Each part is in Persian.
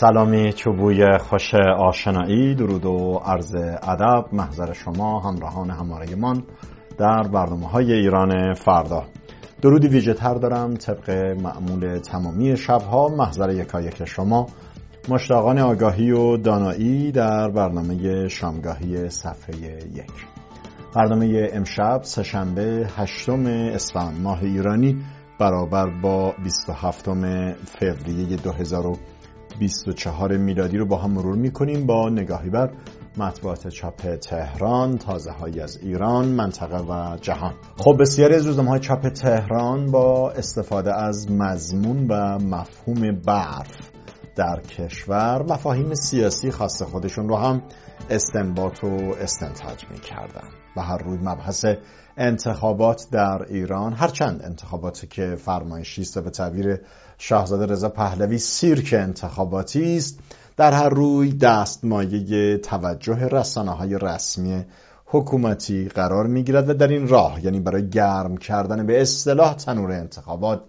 سلامی چوبوی خوش آشنایی، درود و عرض ادب محضر شما همراهان همارهمان در برنامه‌های ایران فردا. درودی ویژه‌تر دارم طبق معمول تمامی شب‌ها محضر یکایک شما مشتاقان آگاهی و دانایی در برنامه شامگاهی صفحه 1. برنامه امشب سه‌شنبه 8 اسفند ماه ایرانی برابر با 27 فوریه 2024 میلادی رو با هم مرور می‌کنیم با نگاهی بر مطبوعات چاپ تهران، تازه‌هایی از ایران، منطقه و جهان. خب بسیاری از روزنامه‌های چاپ تهران با استفاده از مضمون و مفهوم برف در کشور مفاهیم سیاسی خاص خودشون رو هم استنباط و استنتاج می‌کردن. و هر روی مبحث انتخابات در ایران، هرچند انتخاباتی که فرمایشی است و به تعبیر شاهزاده رضا پهلوی سیرک انتخاباتی است، در هر روی دستمایه توجه رسانه‌های رسمی حکومتی قرار می‌گیرد و در این راه، یعنی برای گرم کردن به اصطلاح تنور انتخابات،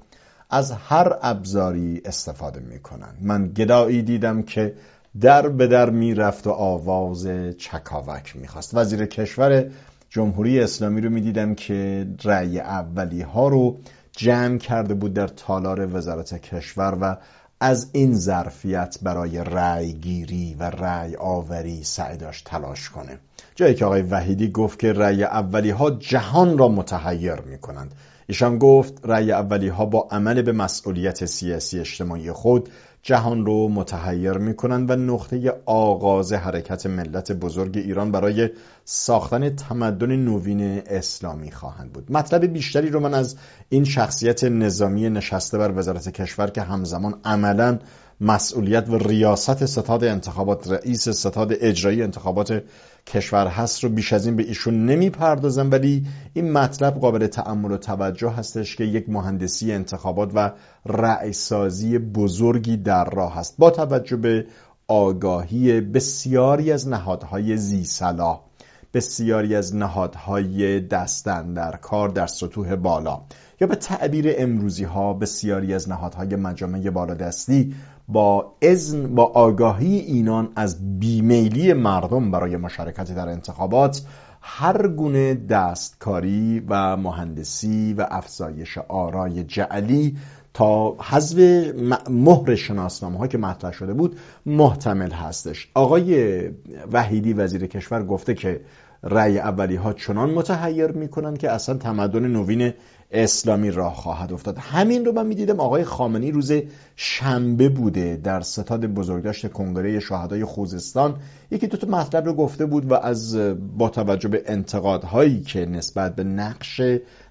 از هر ابزاری استفاده می‌کنند. من گدایی دیدم که در به در می‌رفت و آواز چکاوک می‌خواست. وزیر کشور جمهوری اسلامی رو می‌دیدم که رأی اولی‌ها رو جمع کرده بود در تالار وزارت کشور و از این ظرفیت برای رأی گیری و رأی آوری سعی داشت تلاش کنه. جایی که آقای وحیدی گفت که رأی اولی‌ها جهان را متحیر می‌کنند. ایشان گفت رأی اولی‌ها با عمل به مسئولیت سیاسی اجتماعی خود جهان رو متحیر می‌کنند و نقطه آغاز حرکت ملت بزرگ ایران برای ساختن تمدن نوین اسلامی خواهند بود. مطلب بیشتری رو من از این شخصیت نظامی نشسته بر وزارت کشور که همزمان عملاً مسئولیت و ریاست ستاد انتخابات، رئیس ستاد اجرایی انتخابات کشور هست رو بیش از این به ایشون نمی‌پردازم، ولی این مطلب قابل تأمل و توجه هستش که یک مهندسی انتخابات و رأی‌سازی بزرگی در راه هست با توجه به آگاهی بسیاری از نهادهای ذی‌صلاح، بسیاری از نهادهای دست‌اندرکار در سطوح بالا، یا به تعبیر امروزی‌ها بسیاری از نهادهای مجامع بالادستی با اذن، با آگاهی اینان از بیمیلی مردم برای مشارکت در انتخابات، هر گونه دستکاری و مهندسی و افزایش آرای جعلی تا حذف مهر شناسنامه‌ها که مطرح شده بود محتمل هستش. آقای وحیدی وزیر کشور گفته که رأی اولی‌ها چنان متحیر می‌کنند که اصلا تمدن نوین اسلامی راه خواهد افتاد. همین رو من می‌دیدم آقای خامنهای روز شنبه بوده در ستاد بزرگداشت کنگره شهدای خوزستان یکی دو تا مطلب رو گفته بود و از با توجه به انتقادهایی که نسبت به نقش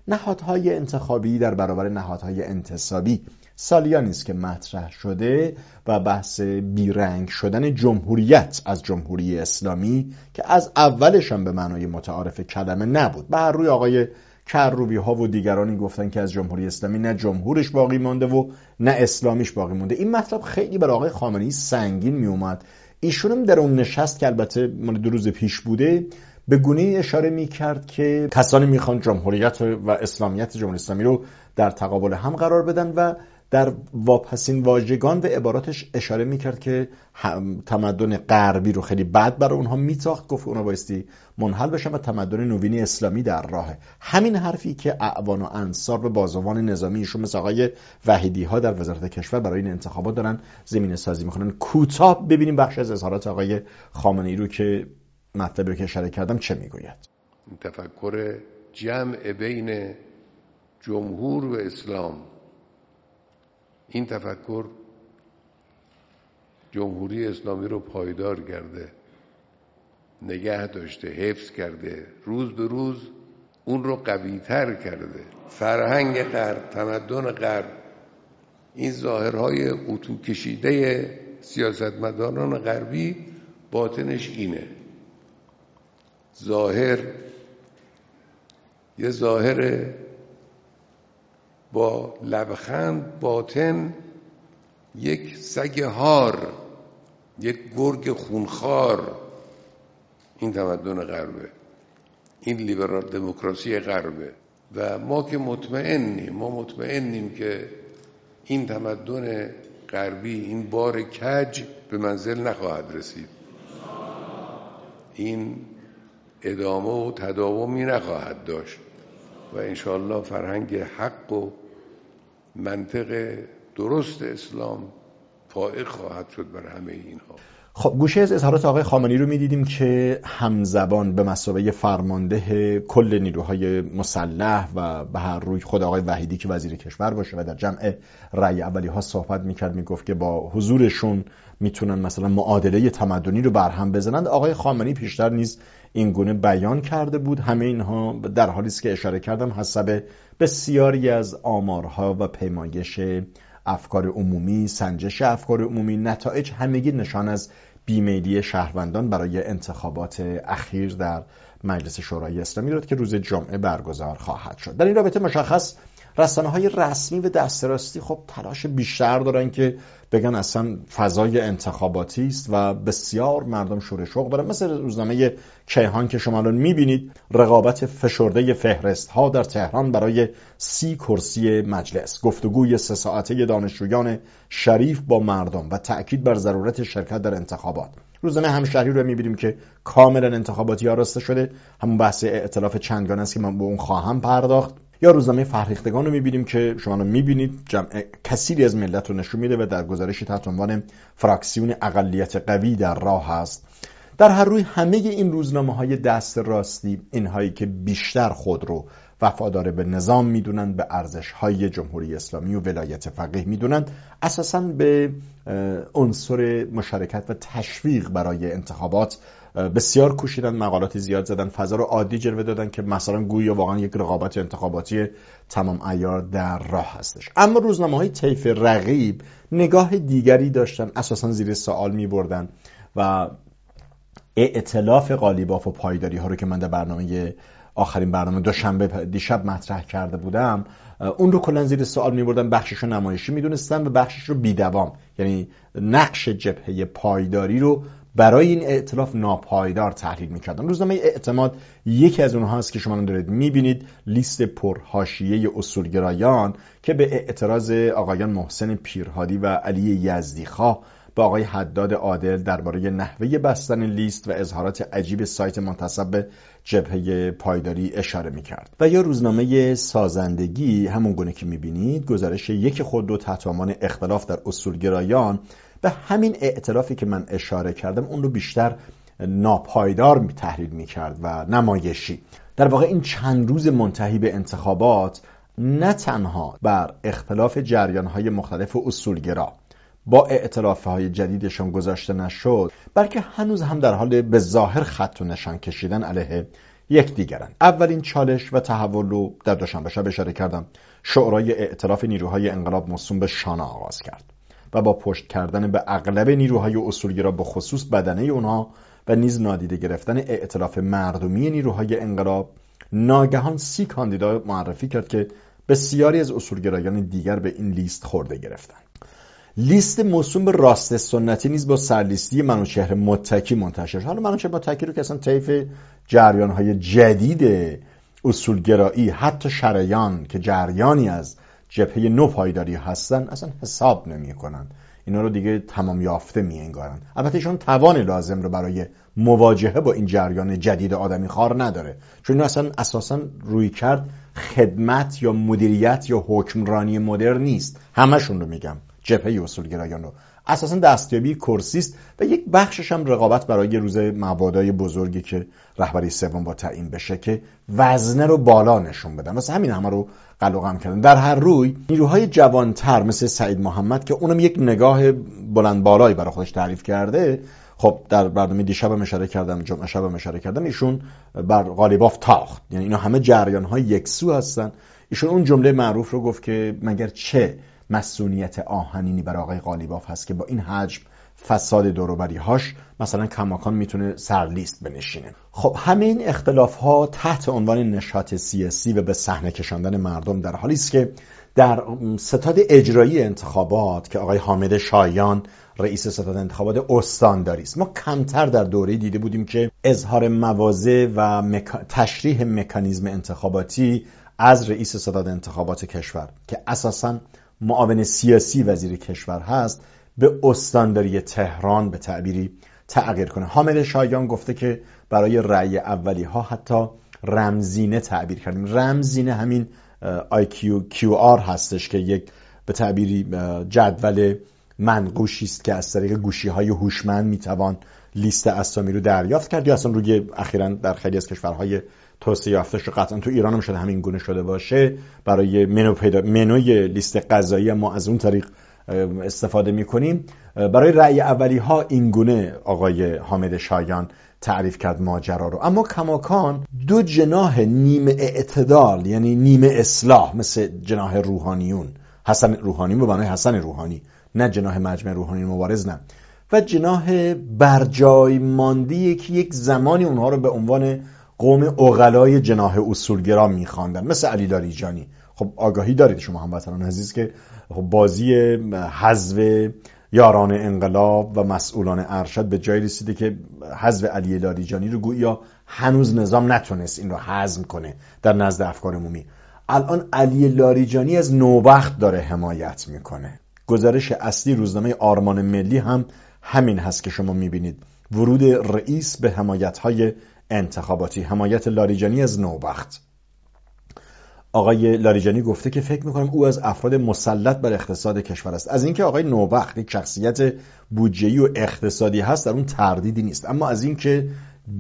نهادهای انتخابی در برابر نهادهای انتصابی سالیانی است که مطرح شده و بحث بیرنگ شدن جمهوریت از جمهوری اسلامی که از اولش هم به معنای متعارف کلمه نبود. به هر روی آقای کروبی‌ها و دیگرانی گفتن که از جمهوری اسلامی نه جمهورش باقی مانده و نه اسلامیش باقی مانده. این مطلب خیلی برای آقای خامنه‌ای سنگین می اومد. ایشون هم در اون نشست که البته مال 2 روز پیش بوده به گونه‌ای اشاره می‌کرد که کسانی می‌خوان جمهوریت و اسلامیت جمهوری اسلامی رو در تقابل هم قرار بدن و در واپسین واژگان و عباراتش اشاره میکرد که تمدن غربی رو خیلی بد برای اونها میتاخت، گفت اونها بایستی منحل بشن و تمدن نوین اسلامی در راهه. همین حرفی که اعوان و انصار و بازوان نظامیشون مثل آقای وحیدی ها در وزارت کشور برای این انتخابات دارن زمینه سازی میکنن. کوتاه ببینیم بخش از اظهارات آقای خامنه ای رو که مطلبی که اشاره کردم چه میگوید. تفکر جمع بین جمهور و اسلام، این تفکر جمهوری اسلامی رو پایدار کرده، نگه داشته، حفظ کرده، روز به روز اون رو قوی‌تر کرده. فرهنگ غرب، تمدن غرب، این ظاهرهای اتو کشیده سیاستمداران غربی باطنش اینه. ظاهر یه ظاهر با لبخند، باطن یک سگ هار، یک گرگ خونخوار. این تمدن غربه، این لیبرال دموکراسی غربه و ما که مطمئنیم که این تمدن غربی این بار کج به منزل نخواهد رسید، این ادامه و تداومی نخواهد داشت و انشاءالله فرهنگ حق و منطق درست اسلام فائق خواهد شد بر همه اینها. خب گوشه از اظهارات آقای خامنه‌ای رو می‌دیدیم که همزبان به مثابه فرمانده کل نیروهای مسلح و به هر روی خود آقای وحیدی که وزیر کشور باشه و در جمع رأی اولی‌ها صحبت می‌کرد، میگفت که با حضورشون میتونن مثلا معادله تمدنی رو برهم بزنند. آقای خامنه‌ای پیشتر نیز این گونه بیان کرده بود. همه اینها در حالی است که اشاره کردم حسب بسیاری از آمارها و پیمایش افکار عمومی، سنجش افکار عمومی، نتایج همگی نشان از بیمیلی شهروندان برای انتخابات اخیر در مجلس شورای اسلامی داد که روز جمعه برگزار خواهد شد. در این رابطه مشخص رسانه‌های رسمی و دستراستی خب تلاش بیشتر دارن که بگن اصلا فضای انتخاباتی است و بسیار مردم شور و شوق دارن. مثل روزنامه کیهان که شما الان می‌بینید، رقابت فشرده فهرست‌ها در تهران برای 30 کرسی مجلس، گفتگوی 3 ساعته دانشجویان شریف با مردم و تأکید بر ضرورت شرکت در انتخابات. روزنامه همشهری رو می‌بینیم که کاملا انتخاباتی آراسته شده، همون بحث ائتلاف چندگانه است که من به اون خواهم پرداخت. یا روزنامه فرهیختگان رو می‌بینیم که شما رو می‌بینید جمع کثیری از ملت رو نشون میده و در گزارشی تحت عنوان فراکسیون اقلیت قوی در راه است. در هر روی همه این روزنامه‌های دست راستی، اینهایی که بیشتر خود رو وفادار به نظام میدونن، به ارزش‌های جمهوری اسلامی و ولایت فقیه میدونن، اساساً به عنصر مشارکت و تشویق برای انتخابات بسیار کوشیدن، مقالات زیاد زدن، فضا رو عادی جلوه دادن که مثلا گویا واقعا یک رقابت انتخاباتی تمام عیار در راه هستش. اما روزنامه‌های طیف رقیب نگاه دیگری داشتن، اساساً زیر سوال می‌بردن و ائتلاف قالیباف و پایداری‌ها رو که من در برنامه آخرین برنامه دوشنبه دیشب مطرح کرده بودم، اون رو کلا زیر سوال می‌بردن، بخشش رو نمایشی می‌دونستن و بخشش رو بی‌دوام، یعنی نقش جبهه پایداری رو برای این ائتلاف ناپایدار تحلیل می‌کردن. روزنامه اعتماد یکی از اونها است که شما دارید می‌بینید، لیست پرحاشیه اصولگرایان که به اعتراض آقایان محسن پیرهادی و علی یزدیخا با آقای حداد عادل درباره نحوه بستن لیست و اظهارات عجیب سایت منتسب به جبهه پایداری اشاره می‌کرد. و یا روزنامه سازندگی، همون گونه که می‌بینید، گزارش یک خود رو تحت عنوان اختلاف در اصولگرایان به همین ائتلافی که من اشاره کردم، اون رو بیشتر ناپایدار تحلیل می‌کرد و نمایشی. در واقع این چند روز منتهی به انتخابات نه تنها بر اختلاف جریان‌های مختلف اصولگرا با ائتلاف‌های جدیدشون گذاشته نشد، بلکه هنوز هم در حال به ظاهر خط و نشان کشیدن علیه یکدیگرند. اولین چالش و تحول رو در دوشنبه شب اشاره کردم، شورای ائتلاف نیروهای انقلاب موسوم به شانا آغاز کرد و با پشت کردن به اغلب نیروهای اصولگرا به خصوص بدنه اونها و نیز نادیده گرفتن ائتلاف مردمی نیروهای انقلاب، ناگهان 30 کاندیدا معرفی کرد که بسیاری از اصولگرایان دیگر به این لیست خورده گرفتند. لیست موسوم به راست سنتی نیز با سرلیستی منوچهر متکی منتشر شد. حالا منوچهر متکی رو که اصلا طیف جریان‌های جدید اصولگرایی، حتی شریان که جریانی از جبهه نو پایداری هستن، اصلا حساب نمی‌کنن، اینا رو دیگه تمام یافته می‌انگارن. البته ایشون توان لازم رو برای مواجهه با این جریان جدید آدمی خوار نداره، چون اینا اصلا اساساً روی کرد خدمت یا مدیریت یا حکمرانی مدرن نیست. همشون رو میگم جبهه اصولگرایان رو اساساً دستیابی کرسی است و یک بخشش هم رقابت برای روز مبادای بزرگی که رهبری سوم با تعیین بشه که وزنه رو بالا نشون بدن. واسه همین همه رو قلقم کردن. در هر روی نیروهای جوانتر مثل سعید محمد که اونم یک نگاه بلند بالایی برای خودش تعریف کرده، خب در برنامه دیشب اشاره کردم، جمعه شب اشاره کردم، ایشون بر قالیباف تاخت. یعنی اینا همه جریان‌های یکسو هستن. ایشون اون جمله معروف رو گفت که مگر چه مسئولیت آهنینی برای آقای قالیباف هست که با این حجم فساد دوروبری‌هاش مثلا کماکان میتونه سرلیست بنشینه. خب همه این اختلاف‌ها تحت عنوان نشاط سیاسی و به صحنه کشاندن مردم در حالی است که در ستاد اجرایی انتخابات که آقای حامد شایان رئیس ستاد انتخابات استانداری است، ما کمتر در دوره دیده بودیم که اظهار مواضع و تشریح مکانیزم انتخاباتی از رئیس ستاد انتخابات کشور که اساساً معاون سیاسی وزیر کشور هست به استانداری تهران به تعبیری تغییر کنه. حامد شایان گفته که برای رأی اولی ها حتی رمزینه تعبیر کردیم. رمزینه همین IQQR هستش که یک به تعبیری جدول منقوشی است که از طریق گوشی‌های هوشمند میتوان لیست اسامی رو دریافت کرد، یا اصلا روی اخیراً در خیلی از کشورهای توسعه یافته شده، قطعاً تو ایران هم شده همین گونه شده باشه، برای منوی لیست غذایی ما از اون طریق استفاده می‌کنیم. برای رأی اولی‌ها این گونه آقای حامد شایان تعریف کرد ماجرا رو. اما کماکان دو جناح نیمه اعتدال، یعنی نیمه اصلاح، مثل جناح روحانیون، حسن روحانی به معنای حسن روحانی، نه جناح مجمع روحانی مبارز، نه، و جناح برجای ماندی که یک زمانی اونها رو به عنوان قوم عقلای جناح اصولگرا می‌خواندن، مثل علی لاریجانی. خب آگاهی دارید شما هموطنان عزیز که خب بازی حذف یاران انقلاب و مسئولان ارشد به جای رسیده که حذف علی لاریجانی رو گویا هنوز نظام نتونست این رو هضم کنه در نزد افکار عمومی. الان علی لاریجانی از نوبخت داره حمایت میکنه. گزارش اصلی روزنامه آرمان ملی هم همین هست که شما میبینید ورود رئیس به حمایت‌های انتخاباتی، حمایت لاریجانی از نوبخت. آقای لاریجانی گفته که فکر می‌کنم او از افراد مسلط بر اقتصاد کشور است. از اینکه آقای نوبخت یک شخصیت بودجه‌ای و اقتصادی هست در اون تردیدی نیست، اما از اینکه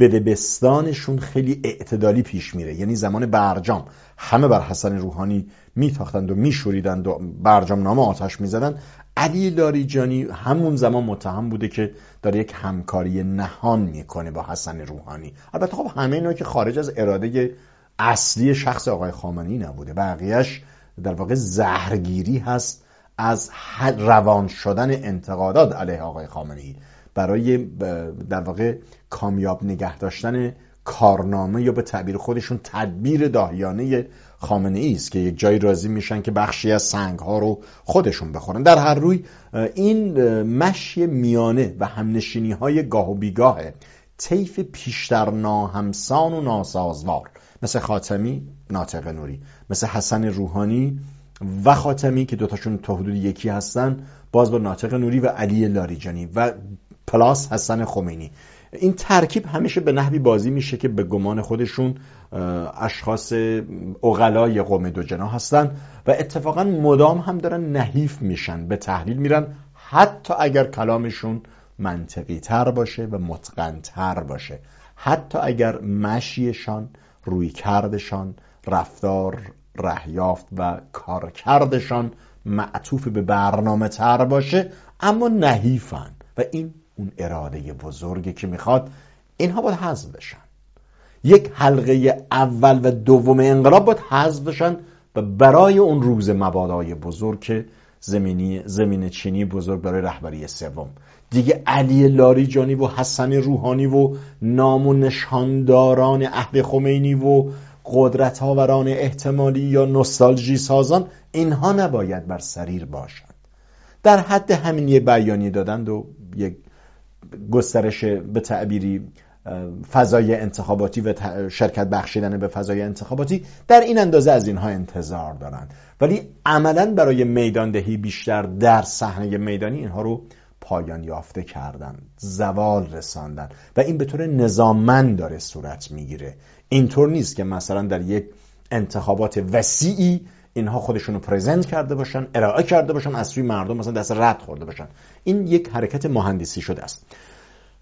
بدبستانشون خیلی اعتدالی پیش میره. یعنی زمان برجام همه بر حسن روحانی میتاختند و میشوریدند و برجام نامه آتش میزدند. علی لاریجانی همون زمان متهم بوده که داره یک همکاری نهان میکنه با حسن روحانی. البته خب همه اینا که خارج از اراده اصلی شخص آقای خامنه‌ای نبوده، بقیهش در واقع زهرگیری هست از روان شدن انتقادات علیه آقای خامنه‌ای برای در واقع کامیاب نگه داشتن کارنامه، یا به تعبیر خودشون تدبیر داهیانه خامنه‌ای است که یک جایی راضی میشن که بخشی از سنگ‌ها رو خودشون بخورن. در هر روی این مشی میانه و همنشینی‌های گاه و بیگاه طیف پیشتر ناهمسان و ناسازوار، مثل خاتمی، ناطق نوری، مثل حسن روحانی و خاتمی که دوتاشون تا حدود یکی هستن، باز با ناطق نوری و علی لاریجانی و پلاس حسن خمینی. این ترکیب همیشه به نحوی بازی میشه که به گمان خودشون اشخاص عقلای قوم دو جناح هستن و اتفاقا مدام هم دارن نحیف میشن، به تحلیل میرن، حتی اگر کلامشون منطقی تر باشه و متقن تر باشه، حتی اگر مشیشان، رویکردشان، رفتار، رهیافت و کارکردشان معطوف به برنامه تر باشه، اما نحیفن و این اون اراده بزرگی که میخواد اینها باید حذف بشن. یک حلقه اول و دوم انقلاب باید حذف بشن و برای اون روز مبادای بزرگ که زمین چینی بزرگ برای رهبری سوم دیگه علی لاریجانی و حسن روحانی و نام و نشانداران عهد خمینی و قدرت هاوران احتمالی یا نوستالژی سازان، اینها نباید بر سریر باشند. در حد همین یه بیانیه دادند و یک گسترش به تعبیری فضای انتخاباتی و شرکت بخشیدن به فضای انتخاباتی در این اندازه از اینها انتظار دارند، ولی عملاً برای میداندهی بیشتر در صحنه میدانی اینها رو پایان یافته کردن، زوال رساندن و این به طور نظاممند داره صورت میگیره. اینطور نیست که مثلا در یک انتخابات وسیعی اینها خودشونو پرزنت کرده باشن، ارائه کرده باشن، از سوی مردم مثلا دست رد خورده باشن. این یک حرکت مهندسی شده است.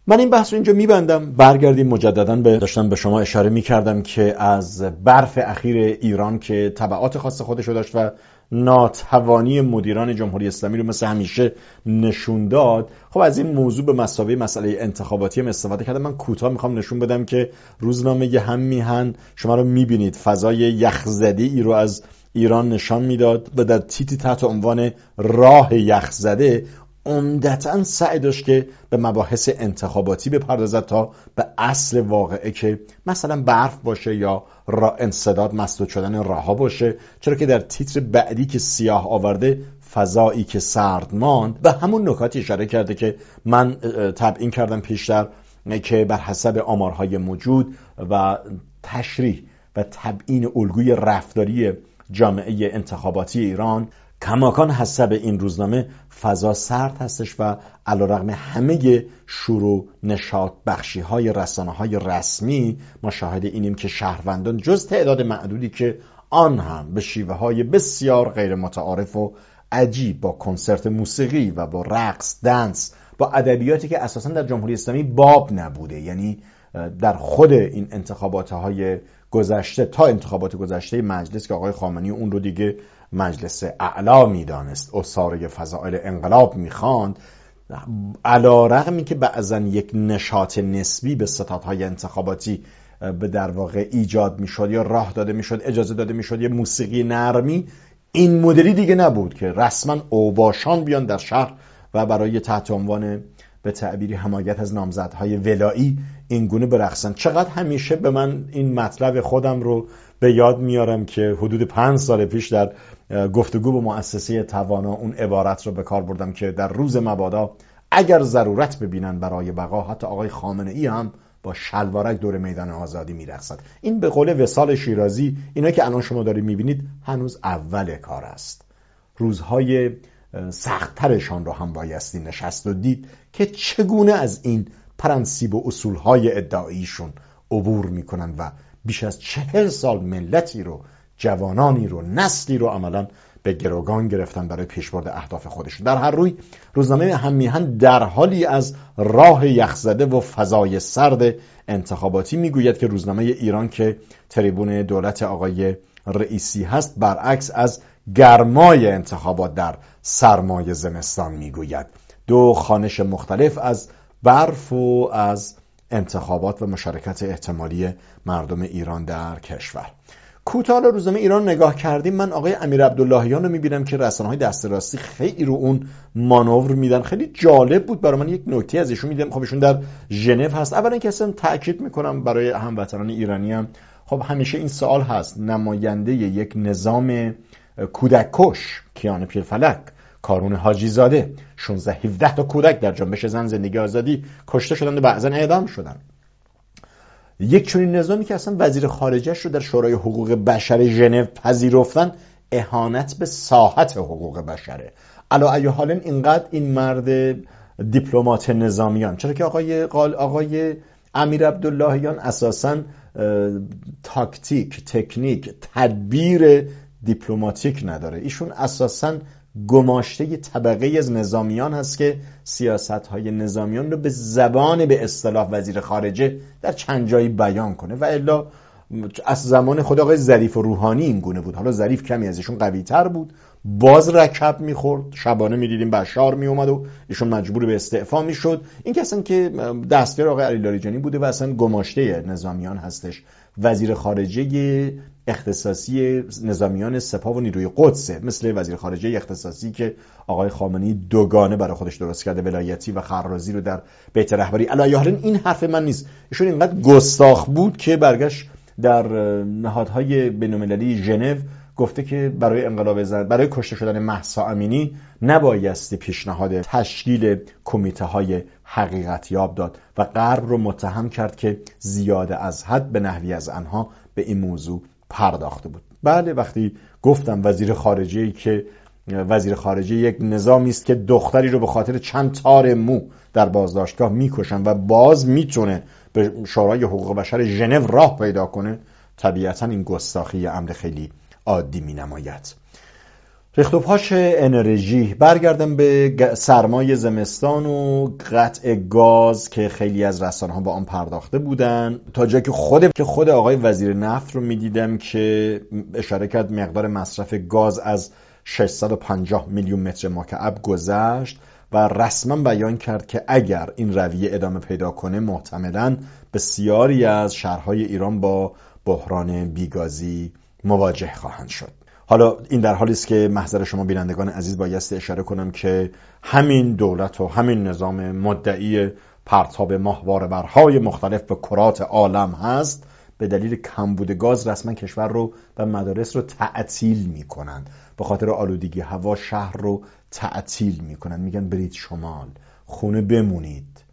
من این بحث رو اینجا میبندم. برگردیم مجددا داشتم به شما اشاره میکردم که از برف اخیر ایران که تبعات خاص خودش رو داشت و ناتوانی مدیران جمهوری اسلامی رو مثل همیشه نشون داد، خب از این موضوع به مساوی مسئله انتخاباتی هم استفاده کردم. من کوتاه میخوام نشون بدم که روزنامه هم میهن شما رو میبینید فضای یخزده ای رو از ایران نشان میداد و در تیتی تحت عنوان راه یخزده عمدتاً سعی داشت که به مباحث انتخاباتی بپردازد تا به اصل واقعه که مثلا برف باشه یا انسداد مسدود شدن راه‌ها باشه، چرا که در تیتر بعدی که سیاه آورده فضایی که سرد ماند و همون نکاتی اشاره کرده که من تبیین کردم پیشتر که بر حسب آمارهای موجود و تشریح و تبیین الگوی رفتاری جامعه انتخاباتی ایران کماکان حسب این روزنامه فضا سرد هستش و علیرغم همه شور و نشاط بخشی های رسانه های رسمی ما شاهد اینیم که شهروندان جز تعداد معدودی که آن هم به شیوه های بسیار غیر متعارف و عجیب با کنسرت موسیقی و با رقص، دنس، با ادبیاتی که اساساً در جمهوری اسلامی باب نبوده، یعنی در خود این انتخابات های گذشته تا انتخابات گذشته مجلس که آقای خامنه‌ای اون رو دیگه مجلس اعلا میدانست، اصاره فضائل انقلاب میخواند، علیرغمی که بعضن یک نشاط نسبی به ستادهای انتخاباتی به در واقع ایجاد میشد یا راه داده میشد، اجازه داده میشد یه موسیقی نرمی، این مدلی دیگه نبود که رسما اوباشان بیان در شهر و برای تحت عنوان به تعبیری حمایت از نامزدهای ولایی این گونه برقصن. چقدر همیشه به من این مطلب خودم رو به یاد میارم که حدود 5 سال پیش در گفتگو با مؤسسه توانا اون عبارت رو به کار بردم که در روز مبادا اگر ضرورت ببینن برای بقا حتی آقای خامنه‌ای هم با شلوارک دور میدان آزادی میرقصد. این به قول وصال شیرازی، اینا که الان شما دارید میبینید هنوز اول کار است. روزهای سخت‌ترشان رو هم بایستی نشست و دید که چگونه از این پرنسیب و اصولهای ادعاییشون عبور میکنن و بیش از 40 سال ملتی رو، جوانانی رو، نسلی رو عملاً به گروگان گرفتن برای پیشبرد اهداف خودشون. در هر روی روزنامه هممیهن در حالی از راه یخزده و فضای سرد انتخاباتی میگوید که روزنامه ایران که تریبون دولت آقای رئیسی هست برعکس از گرمای انتخابات در سرمای زمستان میگوید. 2 خوانش مختلف از برف و از انتخابات و مشارکت احتمالی مردم ایران در کشور. کوتاه روزنامه ایران نگاه کردیم، من آقای امیر عبداللهیان رو میبینم که رسانه‌های دست راستی خیلی رو اون مانور میدن. خیلی جالب بود برای من، یک نکته از ایشون میدم. خب ایشون در ژنو هست. اولا که اصلا تاکید میکنم برای هموطنان ایرانی هم، خب همیشه این سوال هست، نماینده یک نظام کودککش کیان پیل فلک، کارون حاجی زاده، 16-17 تا کودک در جنبش زن زندگی آزادی کشته شدند و بعضن اعدام شدند. یک چنین نظامی که اصلا وزیر خارجهش رو در شورای حقوق بشر ژنو پذیرفتن اهانت به ساحت حقوق بشره. علا ای حال اینقدر این مرد دیپلمات نظامیان، چرا که آقای امیر عبداللهیان اساساً تاکتیک، تکنیک، تدبیر دیپلماتیک نداره. ایشون اساساً گماشته طبقه از نظامیان هست که سیاست‌های نظامیان رو به زبان به اصطلاح وزیر خارجه در چند جایی بیان کنه و الا از زمان خود آقای ظریف و روحانی این گونه بود. حالا ظریف کمی از ایشون قوی‌تر بود، باز رکب می‌خورد، شبانه می‌دیدیم بشار میومد و ایشون مجبور به استعفا می‌شد. این کسانی که دستیار آقای علی لاریجانی بوده و اصلا گماشته نظامیان هستش، وزیر خارجه اختصاصی نظامیان سپاه و نیروی قدسه، مثل وزیر خارجه اختصاصی که آقای خامنه‌ای دوگانه برای خودش درست کرده، ولایتی و خرازی رو در بیت رهبری. علی‌ای‌حال این حرف من نیست. ایشون اینقدر گستاخ بود که برگشت در نهادهای بین‌المللی ژنو گفته که برای انقلاب زن، برای کشته شدن مهسا امینی نبایستی پیشنهاد تشکیل کمیته‌های حقیقتیاب داد و غرب رو متهم کرد که زیاده از حد به نحوی از آنها به این موضوع پرداخته بود. بله، وقتی گفتم وزیر خارجه یک نظامی است که دختری رو به خاطر چند تار مو در بازداشتگاه میکشن و باز میتونه به شورای حقوق بشر ژنو راه پیدا کنه، طبیعتا این گستاخی امر خیلی عادی مینماید. ریخت و پاش انرژی، برگردم به سرمای زمستان و قطع گاز که خیلی از رسانه‌ها با آن پرداخته بودن، تا جایی که خود آقای وزیر نفت رو میدیدم که اشاره کرد مقدار مصرف گاز از 650 میلیون متر مکعب گذشت و رسما بیان کرد که اگر این رویه ادامه پیدا کنه محتملاً بسیاری از شهرهای ایران با بحران بیگازی مواجه خواهند شد. حالا این در حالی است که محضر شما بینندگان عزیز بایستی اشاره کنم که همین دولت و همین نظام مدعی پرتاب ماهواره‌برهای مختلف به کرات عالم هست، به دلیل کمبود گاز رسما کشور رو و مدارس رو تعطیل میکنند، به خاطر آلودگی هوا شهر رو تعطیل میکنند، میگن برید شمال، خونه بمونید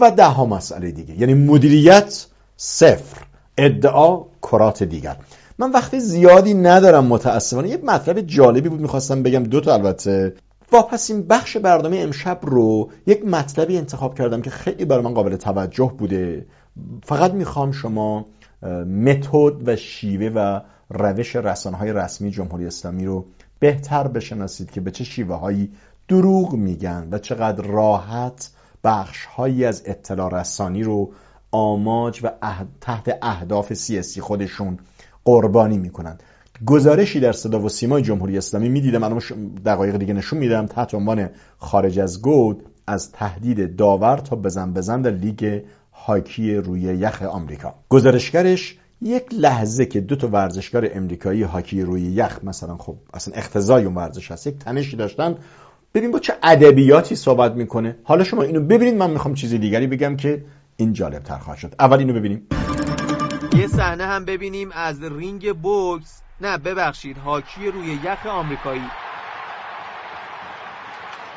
و ده ها مسئله دیگه، یعنی مدیریت صفر، ادعا کرات دیگر. من وقت زیادی ندارم متاسفانه. یه مطلب جالبی بود میخواستم بگم، دوتا البته. واپس این بخش برنامه امشب رو یک مطلبی انتخاب کردم که خیلی برای من قابل توجه بوده. فقط میخوام شما متد و شیوه و روش رسانه‌های رسمی جمهوری اسلامی رو بهتر بشناسید که به چه شیوه‌هایی دروغ میگن و چقدر راحت بخش‌هایی از اطلاع رسانی رو آماج و تحت اهداف سیاسی خودشون قربانی میکنن. گزارشی در صدا و سیمای جمهوری اسلامی میدیدم، الان دقایق دیگه نشون میدم، تحت عنوان خارج از گود، از تهدید داور تا بزن در لیگ هاکی روی یخ آمریکا. گزارشگرش یک لحظه که دو تا ورزشکار آمریکایی هاکی روی یخ مثلا، خب اصلا اقتضای اون ورزش هست، یک تنشی داشتن، ببین با چه ادبیاتی صحبت میکنه. حالا شما اینو ببینید، من میخوام چیز دیگری بگم که این جالب تر خواهد شد. اول اینو ببینیم، یه صحنه هم ببینیم از رینگ بوکس، نه ببخشید هاکی روی یخ آمریکایی.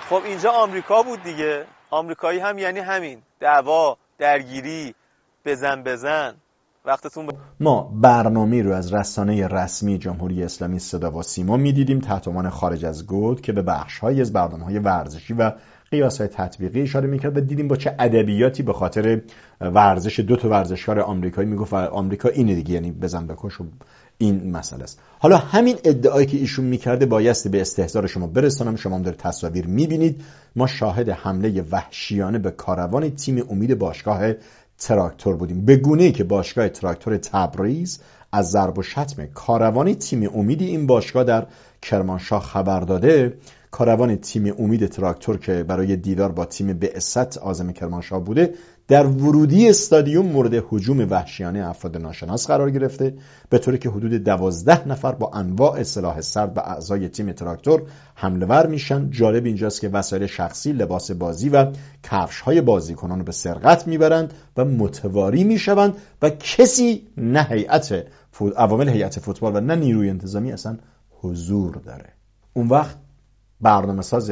خب اینجا آمریکا بود دیگه، آمریکایی هم یعنی همین دعوا، درگیری، بزن. وقتتون ما برنامه رو از رسانه رسمی جمهوری اسلامی صدا و سیما میدیدیم تحت عنوان خارج از گود که به بخش‌های از برنامه‌های ورزشی و قیاس‌های تطبیقی اشاره می‌کرد و دیدیم با چه ادبیاتی به خاطر ورزش دو تا ورزشکار آمریکایی میگفت آمریکا اینه دیگه، یعنی بزن بکش، این مسئله است. حالا همین ادعایی که ایشون می‌کرده بایستی به استحضار شما برسانم، شما هم در تصاویر می‌بینید ما شاهد حمله وحشیانه به کاروان تیم امید باشگاه تراکتور بودیم، به گونه‌ای که باشگاه تراکتور تبریز از ضرب و شتم کاروان تیم امید این باشگاه در کرمانشاه خبر داده. کاروان تیم امید تراکتور که برای دیدار با تیم بعثت عازم کرمانشاه بوده، در ورودی استادیوم مورد هجوم وحشیانه افراد ناشناس قرار گرفته، به طوری که حدود 12 نفر با انواع سلاح سرد به اعضای تیم تراکتور حمله ور میشن. جالب اینجاست که وسایل شخصی، لباس بازی و کفش‌های بازیکنان رو به سرقت میبرند و متواری میشوند و کسی، نه هیئت عوامل هیئت فوتبال و نه نیروی انتظامی اصلا حضور داره. اون وقت برنامه‌ساز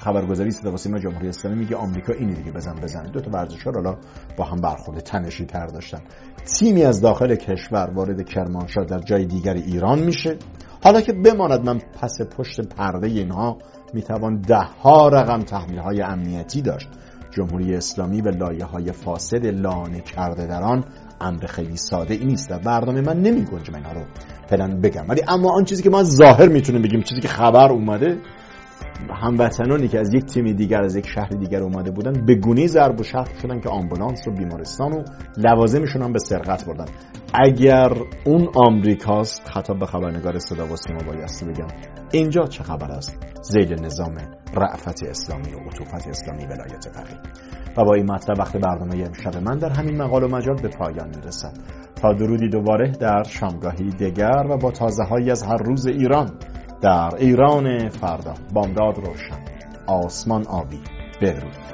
خبرگزاری صدا و سیما جمهوری اسلامی میگه آمریکا اینی دیگه، بزن. دو تا ورزشکار حالا با هم برخورد تنشی تر داشتن. تیمی از داخل کشور وارد کرمانشاه در جای دیگر ایران میشه. حالا که بماند، من پس پشت پرده اینها میتوان ده‌ها رقم تحمیل‌های امنیتی داشت. جمهوری اسلامی و لایه‌های فاسد لانه کرده در آن امر خیلی ساده ای نیست. در برنامه من نمی‌گنجم اینا رو فعلا بگم، ولی اما آن چیزی که ما ظاهر میتونیم بگیم، چیزی که خبر اومده، هموطنانی که از یک تیم دیگر از یک شهر دیگر اومده بودن به گونه‌ای ضرب و شتم شدن که آمبولانس و بیمارستان و لوازمشون هم به سرقت بردن. اگر اون آمریکاست، خطاب به خبرنگار صدا و سیما بایستی بگم اینجا چه خبر است زیر نظام رأفت اسلامی و عطوفت اسلامی ولایت فقیه. و با این مطلب وقت برنامه امشب من در همین مقال و مجال به پایان میرسد. تا درودی دوباره در شامگاهی دیگر و با تازه‌هایی از هر روز ایران در ایران فردا. بامداد روشن، آسمان آبی. بدرود.